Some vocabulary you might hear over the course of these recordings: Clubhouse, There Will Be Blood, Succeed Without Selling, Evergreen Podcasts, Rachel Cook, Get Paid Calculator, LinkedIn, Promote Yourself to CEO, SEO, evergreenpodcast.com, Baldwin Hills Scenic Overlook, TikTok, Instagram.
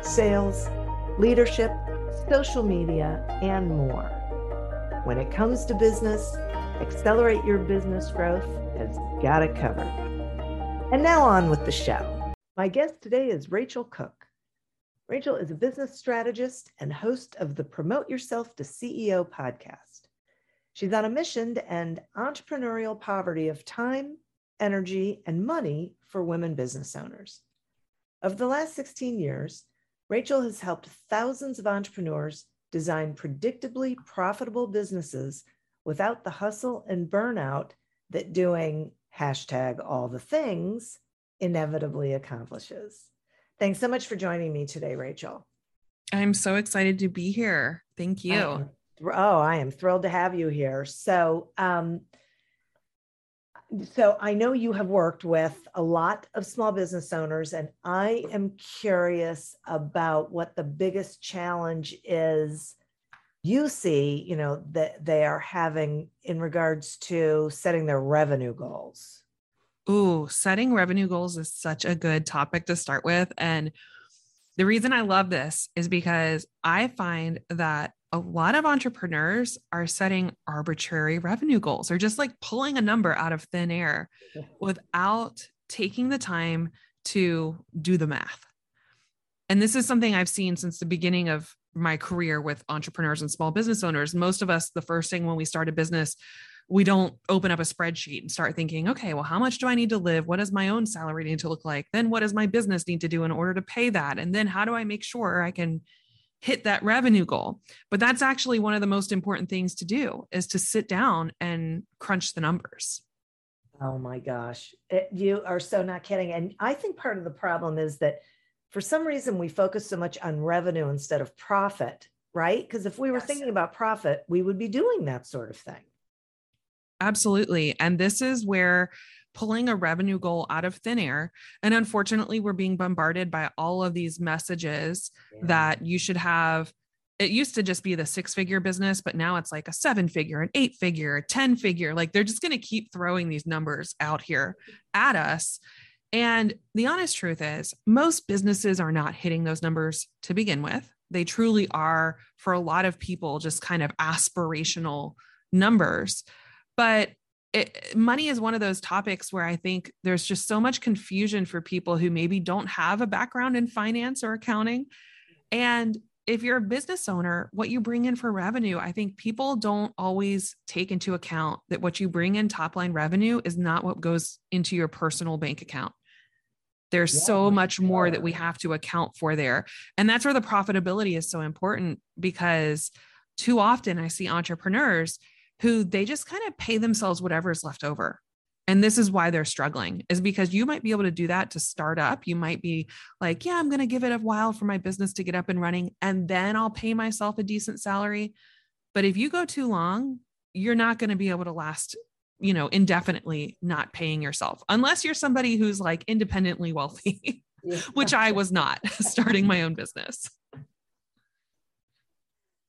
sales, leadership, social media, and more. When it comes to business, Accelerate Your Business Growth has got it covered. And now on with the show. My guest today is Rachel Cook. Rachel is a business strategist and host of the Promote Yourself to CEO podcast. She's on a mission to end entrepreneurial poverty of time, energy, and money for women business owners. Over the last 16 years, Rachel has helped thousands of entrepreneurs design predictably profitable businesses without the hustle and burnout that doing #allthethings inevitably accomplishes. Thanks so much for joining me today, Rachel. I'm so excited to be here. Thank you. I am thrilled to have you here. So I know you have worked with a lot of small business owners, and I am curious about what the biggest challenge is you see, you know, that they are having in regards to setting their revenue goals. Ooh, setting revenue goals is such a good topic to start with. And the reason I love this is because I find that a lot of entrepreneurs are setting arbitrary revenue goals or just like pulling a number out of thin air without taking the time to do the math. And this is something I've seen since the beginning of my career with entrepreneurs and small business owners. Most of us, the first thing when we start a business, we don't open up a spreadsheet and start thinking, okay, well, how much do I need to live? What does my own salary need to look like? Then what does my business need to do in order to pay that? And then how do I make sure I can hit that revenue goal? But that's actually one of the most important things to do, is to sit down and crunch the numbers. Oh my gosh. You are so not kidding. And I think part of the problem is that for some reason we focus so much on revenue instead of profit, right? Because if we were thinking about profit, we would be doing that sort of thing. Absolutely. And this is where pulling a revenue goal out of thin air. And unfortunately, we're being bombarded by all of these messages that you should have. It used to just be the 6-figure business, but now it's like a 7-figure, an 8-figure, a 10-figure. Like, they're just going to keep throwing these numbers out here at us. And the honest truth is, most businesses are not hitting those numbers to begin with. They truly are, for a lot of people, just kind of aspirational numbers. But money is one of those topics where I think there's just so much confusion for people who maybe don't have a background in finance or accounting. And if you're a business owner, what you bring in for revenue, I think people don't always take into account that what you bring in top line revenue is not what goes into your personal bank account. There's so much more that we have to account for there. And that's where the profitability is so important, because too often I see entrepreneurs who they just kind of pay themselves whatever is left over. And this is why they're struggling, is because you might be able to do that to start up. You might be like, yeah, I'm going to give it a while for my business to get up and running, and then I'll pay myself a decent salary. But if you go too long, you're not going to be able to last, you know, indefinitely not paying yourself, unless you're somebody who's like independently wealthy, which I was not starting my own business.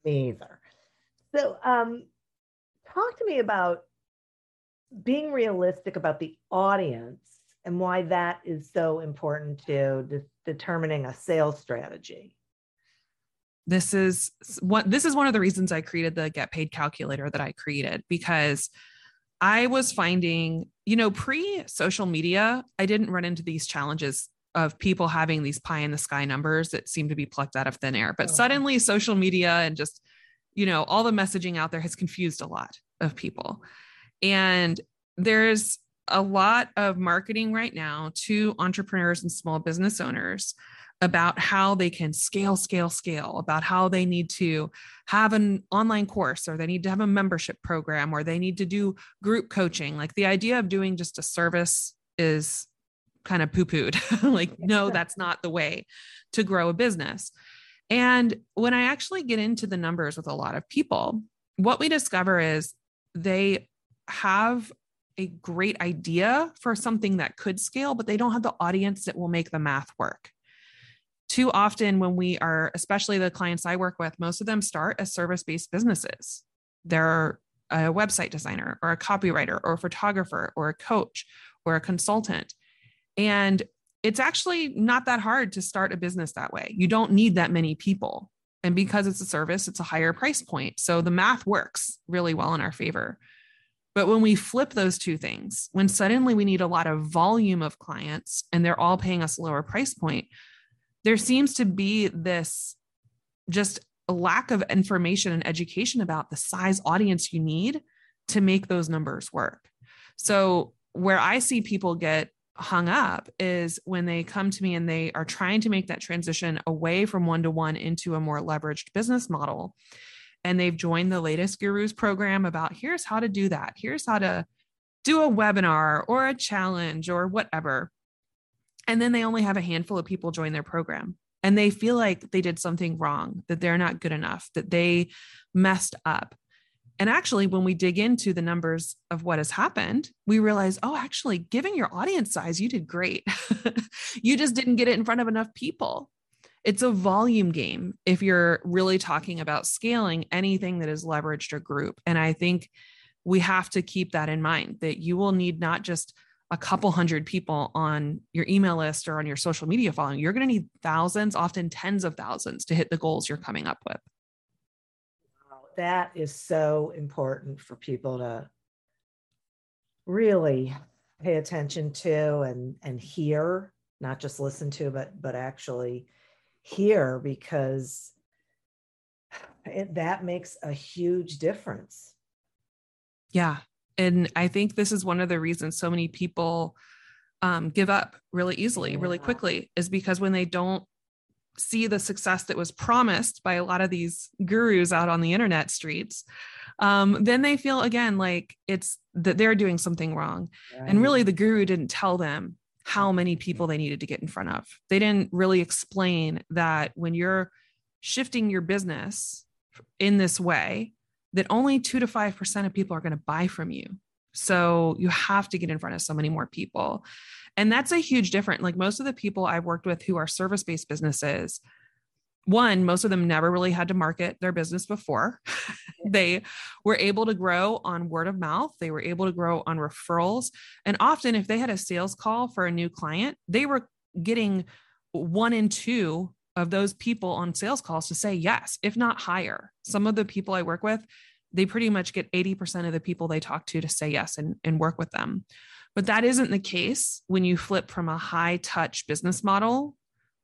Me either. So, talk to me about being realistic about the audience and why that is so important to determining a sales strategy. This is one of the reasons I created the Get Paid Calculator that I created, because I was finding, you know, pre-social media, I didn't run into these challenges of people having these pie in the sky numbers that seem to be plucked out of thin air. But suddenly social media and just, you know, all the messaging out there has confused a lot of people. And there's a lot of marketing right now to entrepreneurs and small business owners about how they can scale, about how they need to have an online course, or they need to have a membership program, or they need to do group coaching. Like the idea of doing just a service is kind of poo-pooed. Like, no, that's not the way to grow a business. And when I actually get into the numbers with a lot of people, what we discover is they have a great idea for something that could scale, but they don't have the audience that will make the math work. Too often when we are, especially the clients I work with, most of them start as service-based businesses. They're a website designer or a copywriter or a photographer or a coach or a consultant. And it's actually not that hard to start a business that way. You don't need that many people. And because it's a service, it's a higher price point. So the math works really well in our favor. But when we flip those two things, when suddenly we need a lot of volume of clients and they're all paying us a lower price point, there seems to be this just lack of information and education about the size audience you need to make those numbers work. So where I see people get hung up is when they come to me and they are trying to make that transition away from one-to-one into a more leveraged business model. And they've joined the latest gurus program about here's how to do that. Here's how to do a webinar or a challenge or whatever. And then they only have a handful of people join their program. And they feel like they did something wrong, that they're not good enough, that they messed up. And actually, when we dig into the numbers of what has happened, we realize, oh, actually, given your audience size, you did great. You just didn't get it in front of enough people. It's a volume game if you're really talking about scaling anything that is leveraged or group. And I think we have to keep that in mind, that you will need not just a couple hundred people on your email list or on your social media following. You're going to need thousands, often tens of thousands, to hit the goals you're coming up with. That is so important for people to really pay attention to and hear, not just listen to, but actually hear, because that makes a huge difference. Yeah. And I think this is one of the reasons so many people give up really easily, really quickly, is because when they don't see the success that was promised by a lot of these gurus out on the internet streets, then they feel again, like it's that they're doing something wrong. Right. And really the guru didn't tell them how many people they needed to get in front of. They didn't really explain that when you're shifting your business in this way, that only 2 to 5% of people are going to buy from you. So you have to get in front of so many more people. And that's a huge difference. Like most of the people I've worked with who are service-based businesses, one, most of them never really had to market their business before. They were able to grow on word of mouth. They were able to grow on referrals. And often if they had a sales call for a new client, they were getting 1 in 2 of those people on sales calls to say yes, if not higher. Some of the people I work with, they pretty much get 80% of the people they talk to say yes and work with them. But that isn't the case when you flip from a high touch business model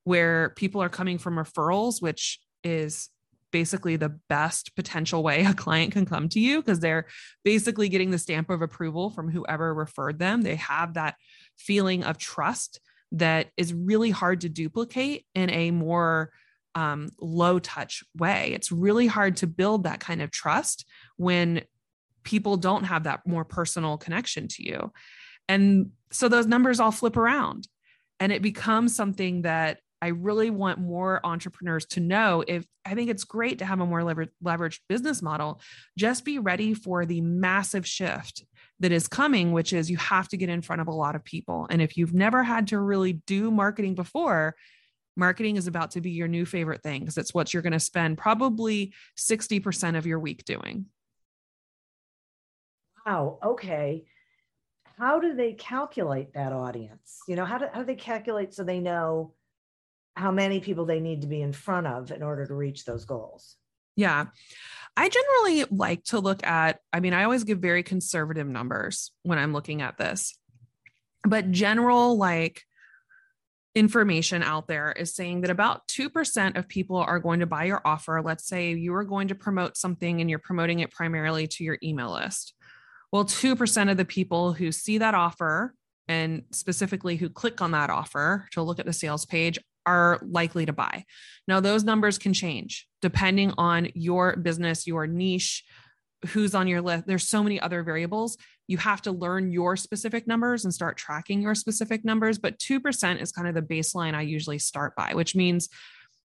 where people are coming from referrals, which is basically the best potential way a client can come to you because they're basically getting the stamp of approval from whoever referred them. They have that feeling of trust that is really hard to duplicate in a more low touch way. It's really hard to build that kind of trust when people don't have that more personal connection to you. And so those numbers all flip around and it becomes something that I really want more entrepreneurs to know. If I think it's great to have a more leveraged business model, just be ready for the massive shift that is coming, which is you have to get in front of a lot of people. And if you've never had to really do marketing before, marketing is about to be your new favorite thing because it's what you're going to spend probably 60% of your week doing. Wow. Okay. How do they calculate that audience? You know, how do they calculate so they know how many people they need to be in front of in order to reach those goals? Yeah. I generally like to look at, I always give very conservative numbers when I'm looking at this, but general, like information out there is saying that about 2% of people are going to buy your offer. Let's say you are going to promote something and you're promoting it primarily to your email list. Well, 2% of the people who see that offer and specifically who click on that offer to look at the sales page are likely to buy. Now, those numbers can change depending on your business, your niche, who's on your list. There's so many other variables. You have to learn your specific numbers and start tracking your specific numbers. But 2% is kind of the baseline I usually start by, which means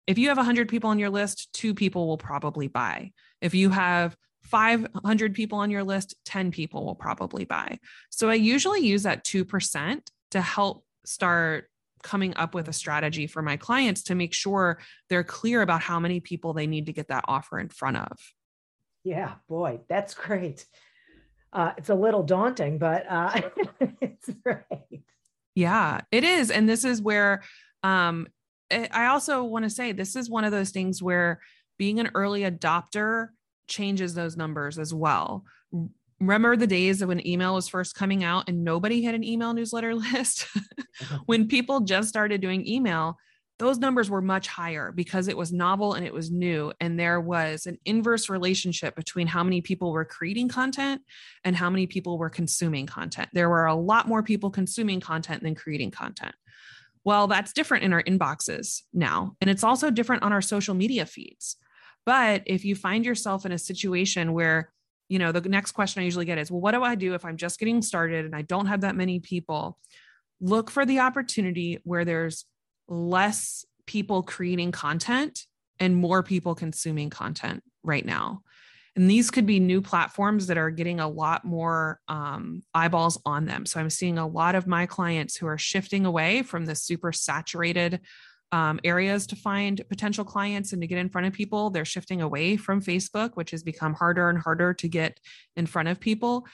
if you have 100 people on your list, 2 people will probably buy. If you have 500 people on your list, 10 people will probably buy. So I usually use that 2% to help start coming up with a strategy for my clients to make sure they're clear about how many people they need to get that offer in front of. Yeah, boy, that's great. It's a little daunting, but it's great. Yeah, it is. And this is where I also want to say, this is one of those things where being an early adopter changes those numbers as well. Remember the days when email was first coming out and nobody had an email newsletter list? When people just started doing email, those numbers were much higher because it was novel and it was new. And there was an inverse relationship between how many people were creating content and how many people were consuming content. There were a lot more people consuming content than creating content. Well, that's different in our inboxes now. And it's also different on our social media feeds. But if you find yourself in a situation where, you know, the next question I usually get is, well, what do I do if I'm just getting started and I don't have that many people? Look for the opportunity where there's less people creating content and more people consuming content right now. And these could be new platforms that are getting a lot more eyeballs on them. So I'm seeing a lot of my clients who are shifting away from the super saturated areas to find potential clients and to get in front of people. They're shifting away from Facebook, which has become harder and harder to get in front of people.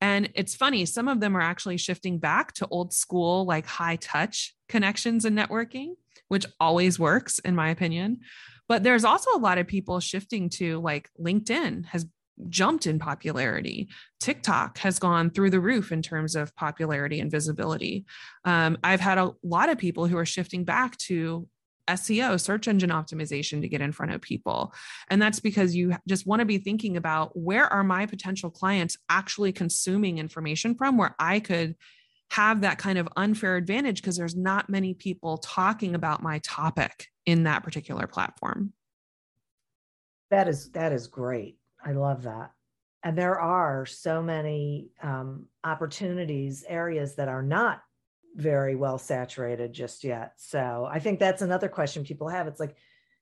And it's funny, some of them are actually shifting back to old school, like high touch connections and networking, which always works in my opinion. But there's also a lot of people shifting to, like, LinkedIn has jumped in popularity. TikTok has gone through the roof in terms of popularity and visibility. I've had a lot of people who are shifting back to SEO, search engine optimization, to get in front of people. And that's because you just want to be thinking about, where are my potential clients actually consuming information from, where I could have that kind of unfair advantage because there's not many people talking about my topic in that particular platform. That is great. I love that. And there are so many opportunities, areas that are not very well saturated just yet. So I think that's another question people have. It's like,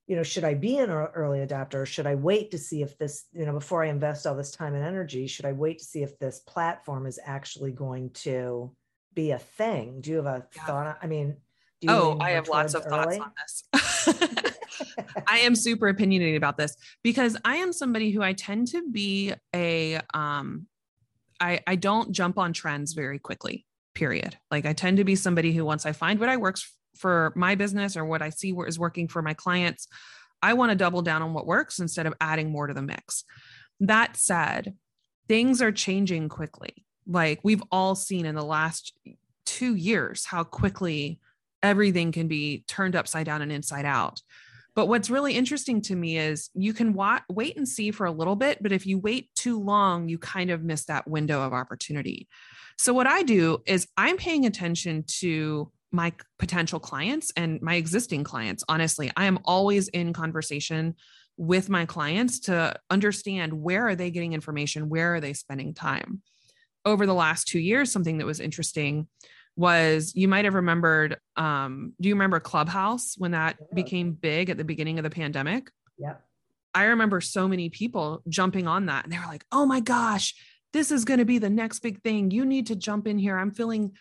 you know, should I be an early adopter? Or should I wait to see if this, you know, before I invest all this time and energy, should I wait to see if this platform is actually going to be a thing? Do you have a thought? I mean, do you I have lots of early thoughts on this. I am super opinionated about this because I am somebody who I tend to be I don't jump on trends very quickly, period. Like, I tend to be somebody who, once I find what works for my business or what I see is working for my clients, I want to double down on what works instead of adding more to the mix. That said, things are changing quickly. Like, we've all seen in the last 2 years, how quickly everything can be turned upside down and inside out. But what's really interesting to me is you can wait and see for a little bit, but if you wait too long, you kind of miss that window of opportunity. So what I do is I'm paying attention to my potential clients and my existing clients. Honestly, I am always in conversation with my clients to understand, where are they getting information? Where are they spending time? Over the last 2 years, something that was interesting was, you might have remembered, do you remember Clubhouse when that became big at the beginning of the pandemic? Yeah. I remember so many people jumping on that and they were like, oh my gosh, this is going to be the next big thing. You need to jump in here. I'm filling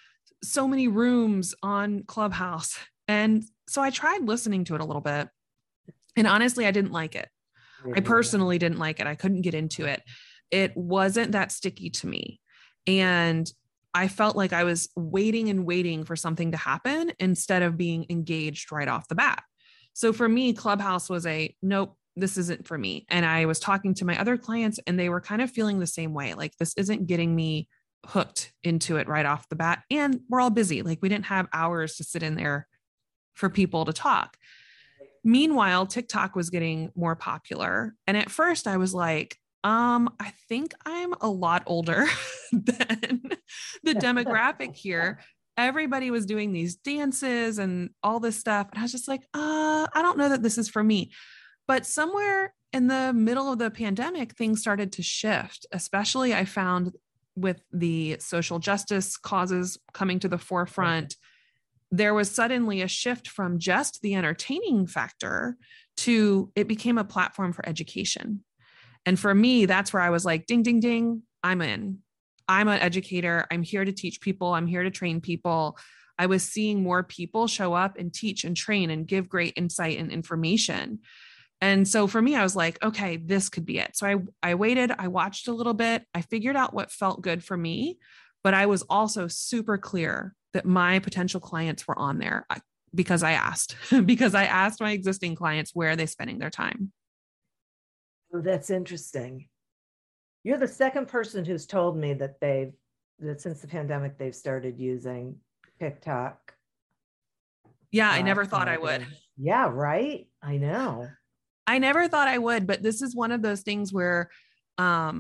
so many rooms on Clubhouse. And so I tried listening to it a little bit. And honestly, I didn't like it. I personally didn't like it. I couldn't get into it. It wasn't that sticky to me. And I felt like I was waiting for something to happen instead of being engaged right off the bat. So for me, Clubhouse was a, nope, this isn't for me. And I was talking to my other clients and they were kind of feeling the same way. Like, this isn't getting me hooked into it right off the bat. And we're all busy. Like, we didn't have hours to sit in there for people to talk. Meanwhile, TikTok was getting more popular. And at first I was like, I think I'm a lot older than the demographic here. Everybody was doing these dances and all this stuff. And I was just like, I don't know that this is for me. But somewhere in the middle of the pandemic, things started to shift, especially I found with the social justice causes coming to the forefront. There was suddenly a shift from just the entertaining factor to it became a platform for education. And for me, that's where I was like, ding, ding, ding, I'm in. I'm an educator. I'm here to teach people. I'm here to train people. I was seeing more people show up and teach and train and give great insight and information. And so for me, I was like, okay, this could be it. So I waited, I watched a little bit, I figured out what felt good for me, but I was also super clear that my potential clients were on there because I asked, my existing clients, where are they spending their time? Oh, that's interesting. You're the second person who's told me that that since the pandemic, they've started using TikTok. Yeah. I never thought I would. Yeah. Right. I know. I never thought I would, but this is one of those things where, I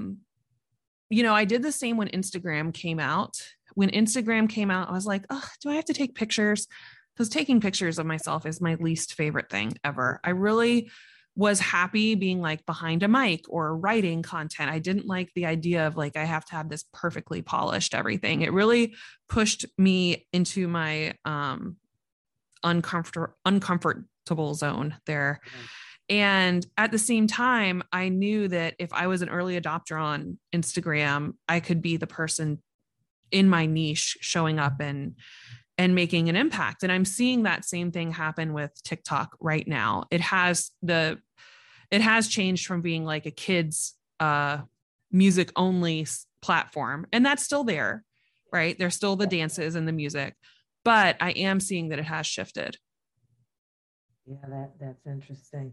did the same when Instagram came out. I was like, oh, do I have to take pictures? Because taking pictures of myself is my least favorite thing ever. I really was happy being like behind a mic or writing content. I didn't like the idea of like, I have to have this perfectly polished everything. It really pushed me into my uncomfortable zone there. Mm-hmm. And at the same time, I knew that if I was an early adopter on Instagram, I could be the person in my niche showing up and making an impact. And I'm seeing that same thing happen with TikTok right now. It has changed from being like a kids music only platform. And that's still there, right? There's still the dances and the music, but I am seeing that it has shifted. Yeah, that's interesting.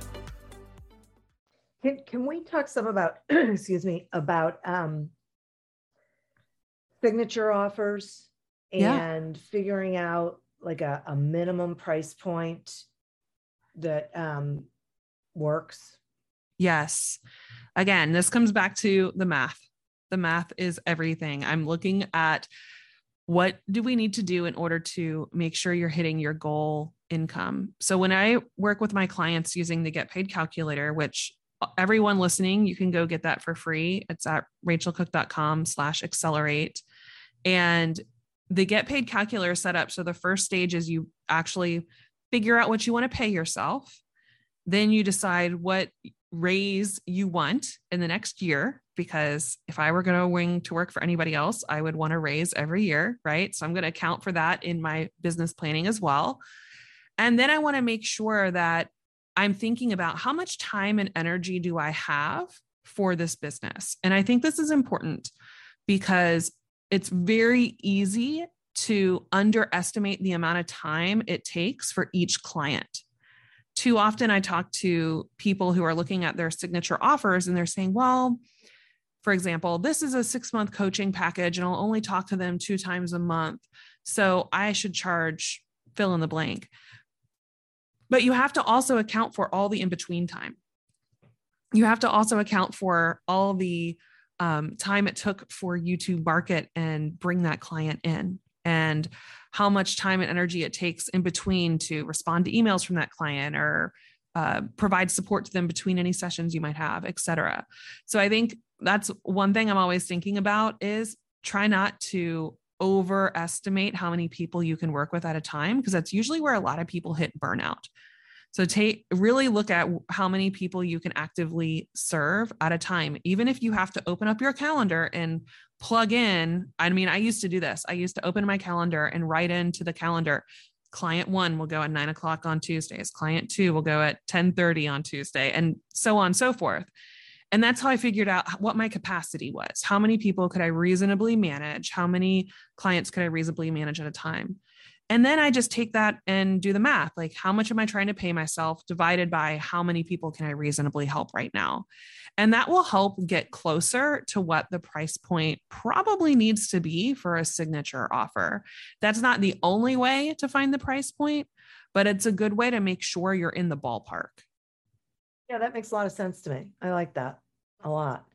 Can we talk some about, about signature offers and figuring out like a minimum price point that works? Yes. Again, this comes back to the math. The math is everything. I'm looking at what do we need to do in order to make sure you're hitting your goal income. So when I work with my clients using the Get Paid Calculator, which everyone listening, you can go get that for free. It's at rachelcook.com/accelerate. And the Get Paid Calculator is set up. So the first stage is you actually figure out what you want to pay yourself. Then you decide what raise you want in the next year, because if I were going to work for anybody else, I would want to raise every year, right? So I'm going to account for that in my business planning as well. And then I want to make sure that I'm thinking about how much time and energy do I have for this business? And I think this is important because it's very easy to underestimate the amount of time it takes for each client. Too often I talk to people who are looking at their signature offers and they're saying, well, for example, this is a 6-month coaching package and I'll only talk to them 2 times a month. So I should charge fill in the blank. But you have to also account for all the in-between time. You have to also account for all the time it took for you to market and bring that client in, and how much time and energy it takes in between to respond to emails from that client or provide support to them between any sessions you might have, et cetera. So I think that's one thing I'm always thinking about is try not to overestimate how many people you can work with at a time, because that's usually where a lot of people hit burnout. So really look at how many people you can actively serve at a time, even if you have to open up your calendar and plug in. I mean, I used to do this. I used to open my calendar and write into the calendar, client one will go at 9:00 on Tuesdays. Client two will go at 10:30 on Tuesday, and so on and so forth. And that's how I figured out what my capacity was. How many people could I reasonably manage? How many clients could I reasonably manage at a time? And then I just take that and do the math. Like, how much am I trying to pay myself divided by how many people can I reasonably help right now? And that will help get closer to what the price point probably needs to be for a signature offer. That's not the only way to find the price point, but it's a good way to make sure you're in the ballpark. Yeah, that makes a lot of sense to me. I like that a lot,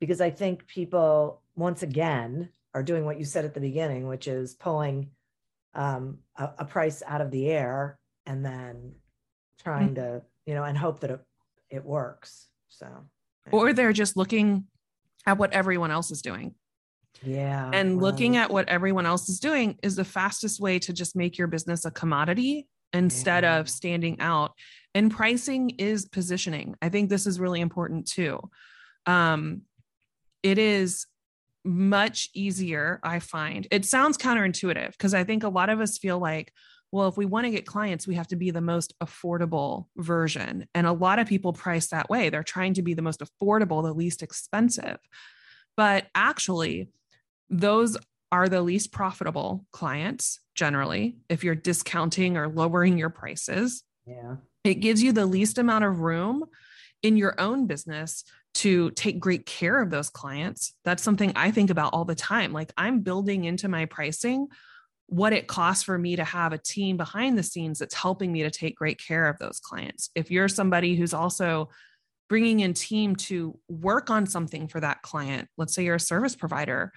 because I think people, once again, are doing what you said at the beginning, which is pulling a price out of the air and then trying to, and hope that it works. So, or they're just looking at what everyone else is doing. Yeah. And looking at what everyone else is doing is the fastest way to just make your business a commodity instead of standing out. And pricing is positioning. I think this is really important too. It is much easier, I find. It sounds counterintuitive because I think a lot of us feel like, well, if we want to get clients, we have to be the most affordable version. And a lot of people price that way. They're trying to be the most affordable, the least expensive. But actually, those are the least profitable clients generally, if you're discounting or lowering your prices. Yeah. It gives you the least amount of room in your own business to take great care of those clients. That's something I think about all the time. Like, I'm building into my pricing what it costs for me to have a team behind the scenes that's helping me to take great care of those clients. If you're somebody who's also bringing in team to work on something for that client, let's say you're a service provider,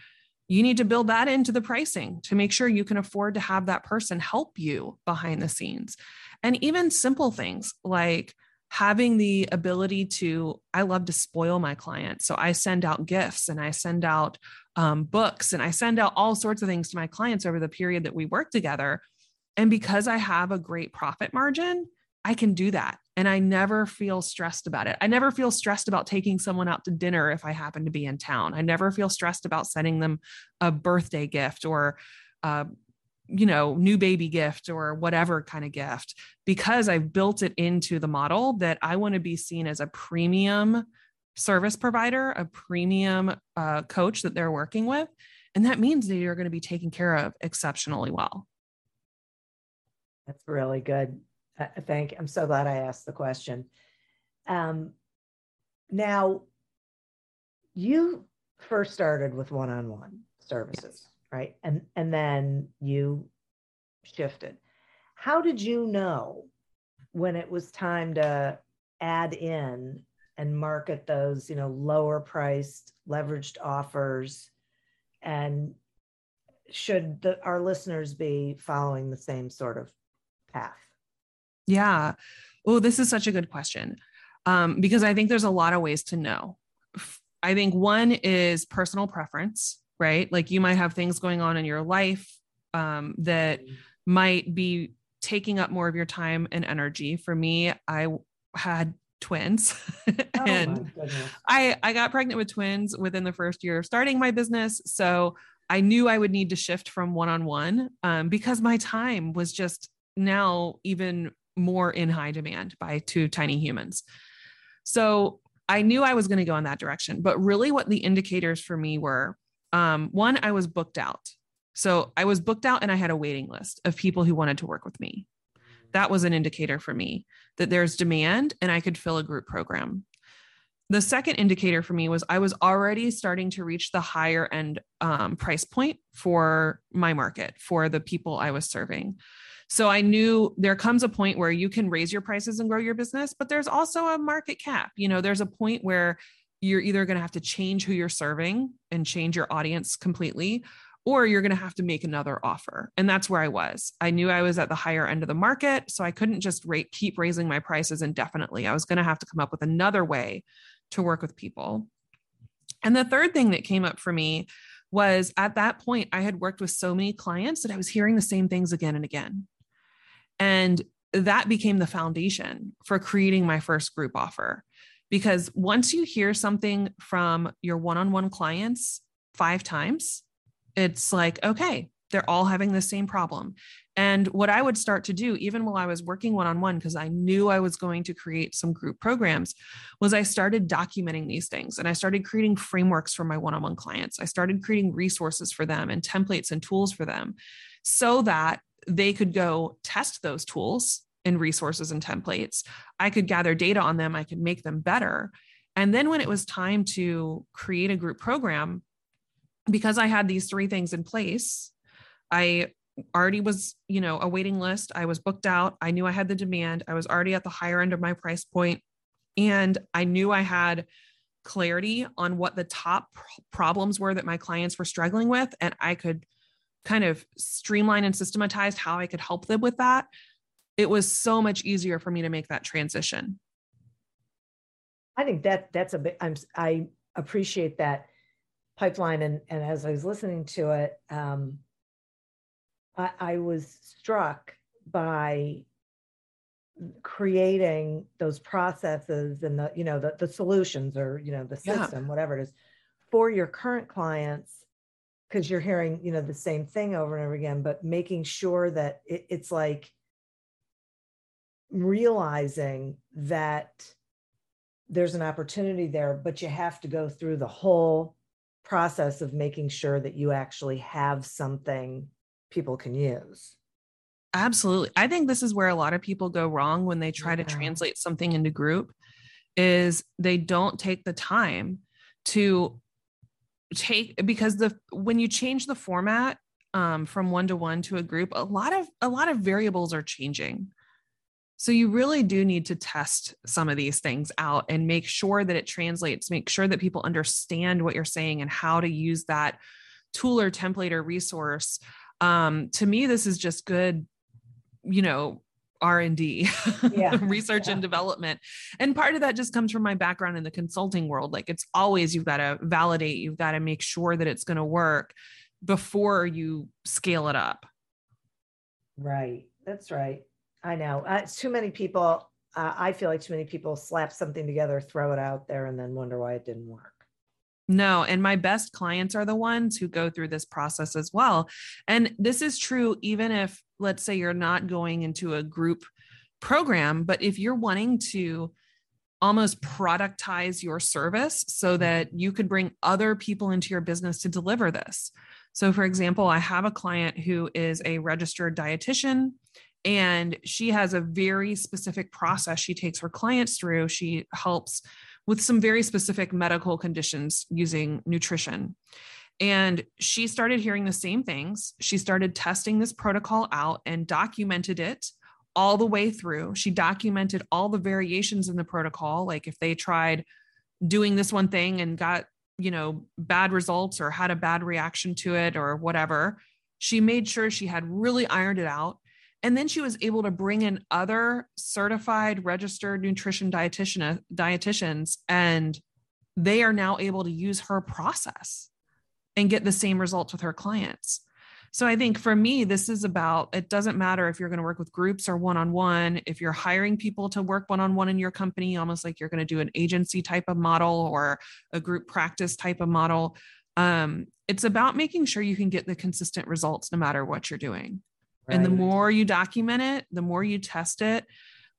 you need to build that into the pricing to make sure you can afford to have that person help you behind the scenes. And even simple things like having the ability to, I love to spoil my clients. So I send out gifts and I send out books and I send out all sorts of things to my clients over the period that we work together. And because I have a great profit margin, I can do that. And I never feel stressed about it. I never feel stressed about taking someone out to dinner if I happen to be in town. I never feel stressed about sending them a birthday gift or new baby gift or whatever kind of gift, because I've built it into the model that I want to be seen as a premium service provider, a premium coach that they're working with. And that means that you're going to be taken care of exceptionally well. That's really good. I'm so glad I asked the question. Now, you first started with one-on-one services. Yes. Right. And then you shifted. How did you know when it was time to add in and market those, lower priced leveraged offers? And should our listeners be following the same sort of path? Yeah. Oh, this is such a good question. Because I think there's a lot of ways to know. I think one is personal preference. Right? Like, you might have things going on in your life that might be taking up more of your time and energy. For me, I had twins and I got pregnant with twins within the first year of starting my business. So I knew I would need to shift from one-on-one because my time was just now even more in high demand by two tiny humans. So I knew I was going to go in that direction, but really what the indicators for me were, one, I was booked out. So I was booked out and I had a waiting list of people who wanted to work with me. That was an indicator for me that there's demand and I could fill a group program. The second indicator for me was I was already starting to reach the higher end price point for my market, for the people I was serving. So I knew there comes a point where you can raise your prices and grow your business, but there's also a market cap. There's a point where you're either going to have to change who you're serving and change your audience completely, or you're going to have to make another offer. And that's where I was. I knew I was at the higher end of the market, so I couldn't just keep raising my prices indefinitely. I was going to have to come up with another way to work with people. And the third thing that came up for me was at that point, I had worked with so many clients that I was hearing the same things again and again. And that became the foundation for creating my first group offer. Because once you hear something from your one-on-one clients 5 times, it's like, okay, they're all having the same problem. And what I would start to do, even while I was working one-on-one, because I knew I was going to create some group programs, was I started documenting these things. And I started creating frameworks for my one-on-one clients. I started creating resources for them and templates and tools for them so that they could go test those tools and resources and templates. I could gather data on them. I could make them better. And then when it was time to create a group program, because I had these 3 things in place, I already was, a waiting list. I was booked out. I knew I had the demand. I was already at the higher end of my price point. And I knew I had clarity on what the top problems were that my clients were struggling with. And I could kind of streamline and systematize how I could help them with that. It was so much easier for me to make that transition. I think that's a bit, I appreciate that pipeline. And as I was listening to it, I was struck by creating those processes and the solutions or, the system, whatever it is for your current clients. Cause you're hearing, the same thing over and over again, but making sure that it's like, realizing that there's an opportunity there, but you have to go through the whole process of making sure that you actually have something people can use. Absolutely. I think this is where a lot of people go wrong when they try to translate something into group, is they don't take the time to take, because when you change the format from one-to-one to a group, a lot of variables are changing. So you really do need to test some of these things out and make sure that it translates, make sure that people understand what you're saying and how to use that tool or template or resource. To me, this is just good, R&D, research and development. And part of that just comes from my background in the consulting world. Like it's always, you've got to validate, you've got to make sure that it's going to work before you scale it up. Right. That's right. I know it's too many people. I feel like too many people slap something together, throw it out there, and then wonder why it didn't work. No. And my best clients are the ones who go through this process as well. And this is true, even if, let's say, you're not going into a group program, but if you're wanting to almost productize your service so that you could bring other people into your business to deliver this. So for example, I have a client who is a registered dietitian, and she has a very specific process she takes her clients through. She helps with some very specific medical conditions using nutrition. And she started hearing the same things. She started testing this protocol out and documented it all the way through. She documented all the variations in the protocol. Like if they tried doing this one thing and got, bad results or had a bad reaction to it or whatever, she made sure she had really ironed it out. And then she was able to bring in other certified, registered nutrition dietitians, and they are now able to use her process and get the same results with her clients. So I think for me, this is about, it doesn't matter if you're going to work with groups or one-on-one, if you're hiring people to work one-on-one in your company, almost like you're going to do an agency type of model or a group practice type of model. It's about making sure you can get the consistent results no matter what you're doing. And the more you document it, the more you test it,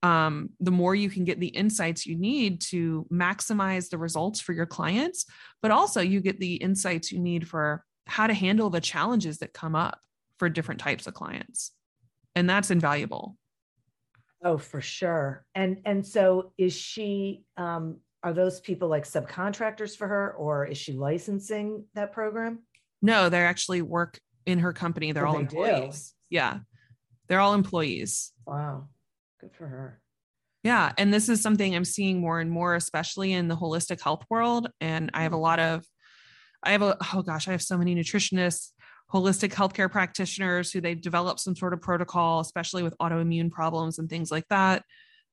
the more you can get the insights you need to maximize the results for your clients, but also you get the insights you need for how to handle the challenges that come up for different types of clients. And that's invaluable. Oh, for sure. And so is she, are those people like subcontractors for her, or is she licensing that program? No, they actually work in her company. They're all employees. Yeah. They're all employees. Wow. Good for her. Yeah. And this is something I'm seeing more and more, especially in the holistic health world. And I have a lot of, I have so many nutritionists, holistic healthcare practitioners who they've developed some sort of protocol, especially with autoimmune problems and things like that.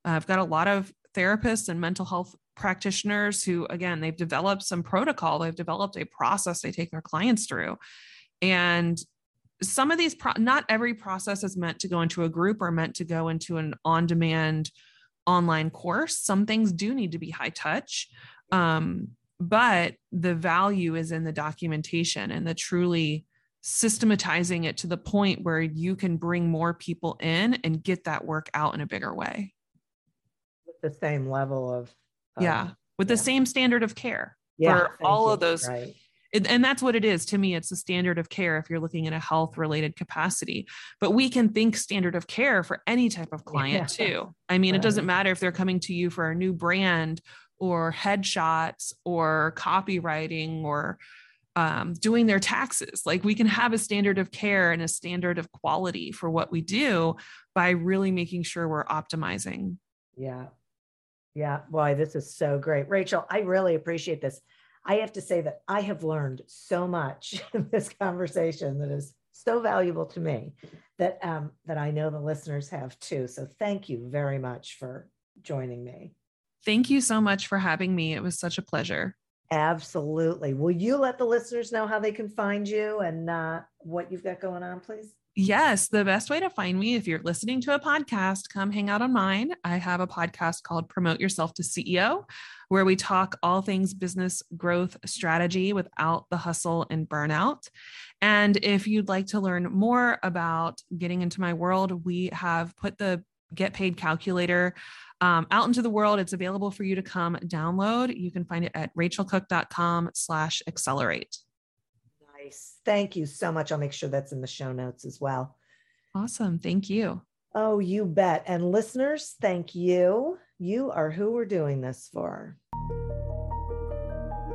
I've got a lot of therapists and mental health practitioners who, again, they've developed some protocol, they've developed a process they take their clients through. And some of these, not every process is meant to go into a group or meant to go into an on-demand online course. Some things do need to be high touch, but the value is in the documentation and the truly systematizing it to the point where you can bring more people in and get that work out in a bigger way. With the same level of the same standard of care for all of those. Right. And that's what it is. To me, it's a standard of care if you're looking at a health related capacity, but we can think standard of care for any type of client too. I mean, it doesn't matter if they're coming to you for a new brand or headshots or copywriting or doing their taxes. Like, we can have a standard of care and a standard of quality for what we do by really making sure we're optimizing. Yeah. Yeah. Boy, this is so great. Rachel, I really appreciate this. I have to say that I have learned so much in this conversation that is so valuable to me that that I know the listeners have too. So thank you very much for joining me. Thank you so much for having me. It was such a pleasure. Absolutely. Will you let the listeners know how they can find you and what you've got going on, please? Yes. The best way to find me, if you're listening to a podcast, come hang out on mine. I have a podcast called Promote Yourself to CEO, where we talk all things business growth strategy without the hustle and burnout. And if you'd like to learn more about getting into my world, we have put the Get Paid Calculator out into the world. It's available for you to come download. You can find it at rachelcook.com/accelerate. Thank you so much. I'll make sure that's in the show notes as well. Awesome. Thank you. Oh, you bet. And listeners, thank you. You are who we're doing this for.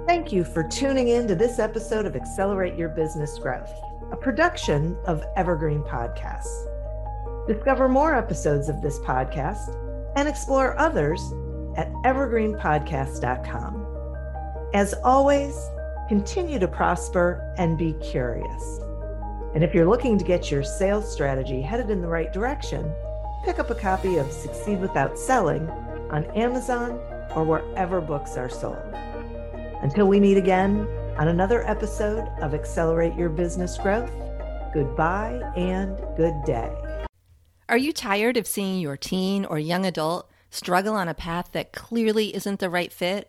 Thank you for tuning in to this episode of Accelerate Your Business Growth, a production of Evergreen Podcasts. Discover more episodes of this podcast and explore others at evergreenpodcast.com. As always, continue to prosper and be curious. And if you're looking to get your sales strategy headed in the right direction, pick up a copy of Succeed Without Selling on Amazon or wherever books are sold. Until we meet again on another episode of Accelerate Your Business Growth, goodbye and good day. Are you tired of seeing your teen or young adult struggle on a path that clearly isn't the right fit?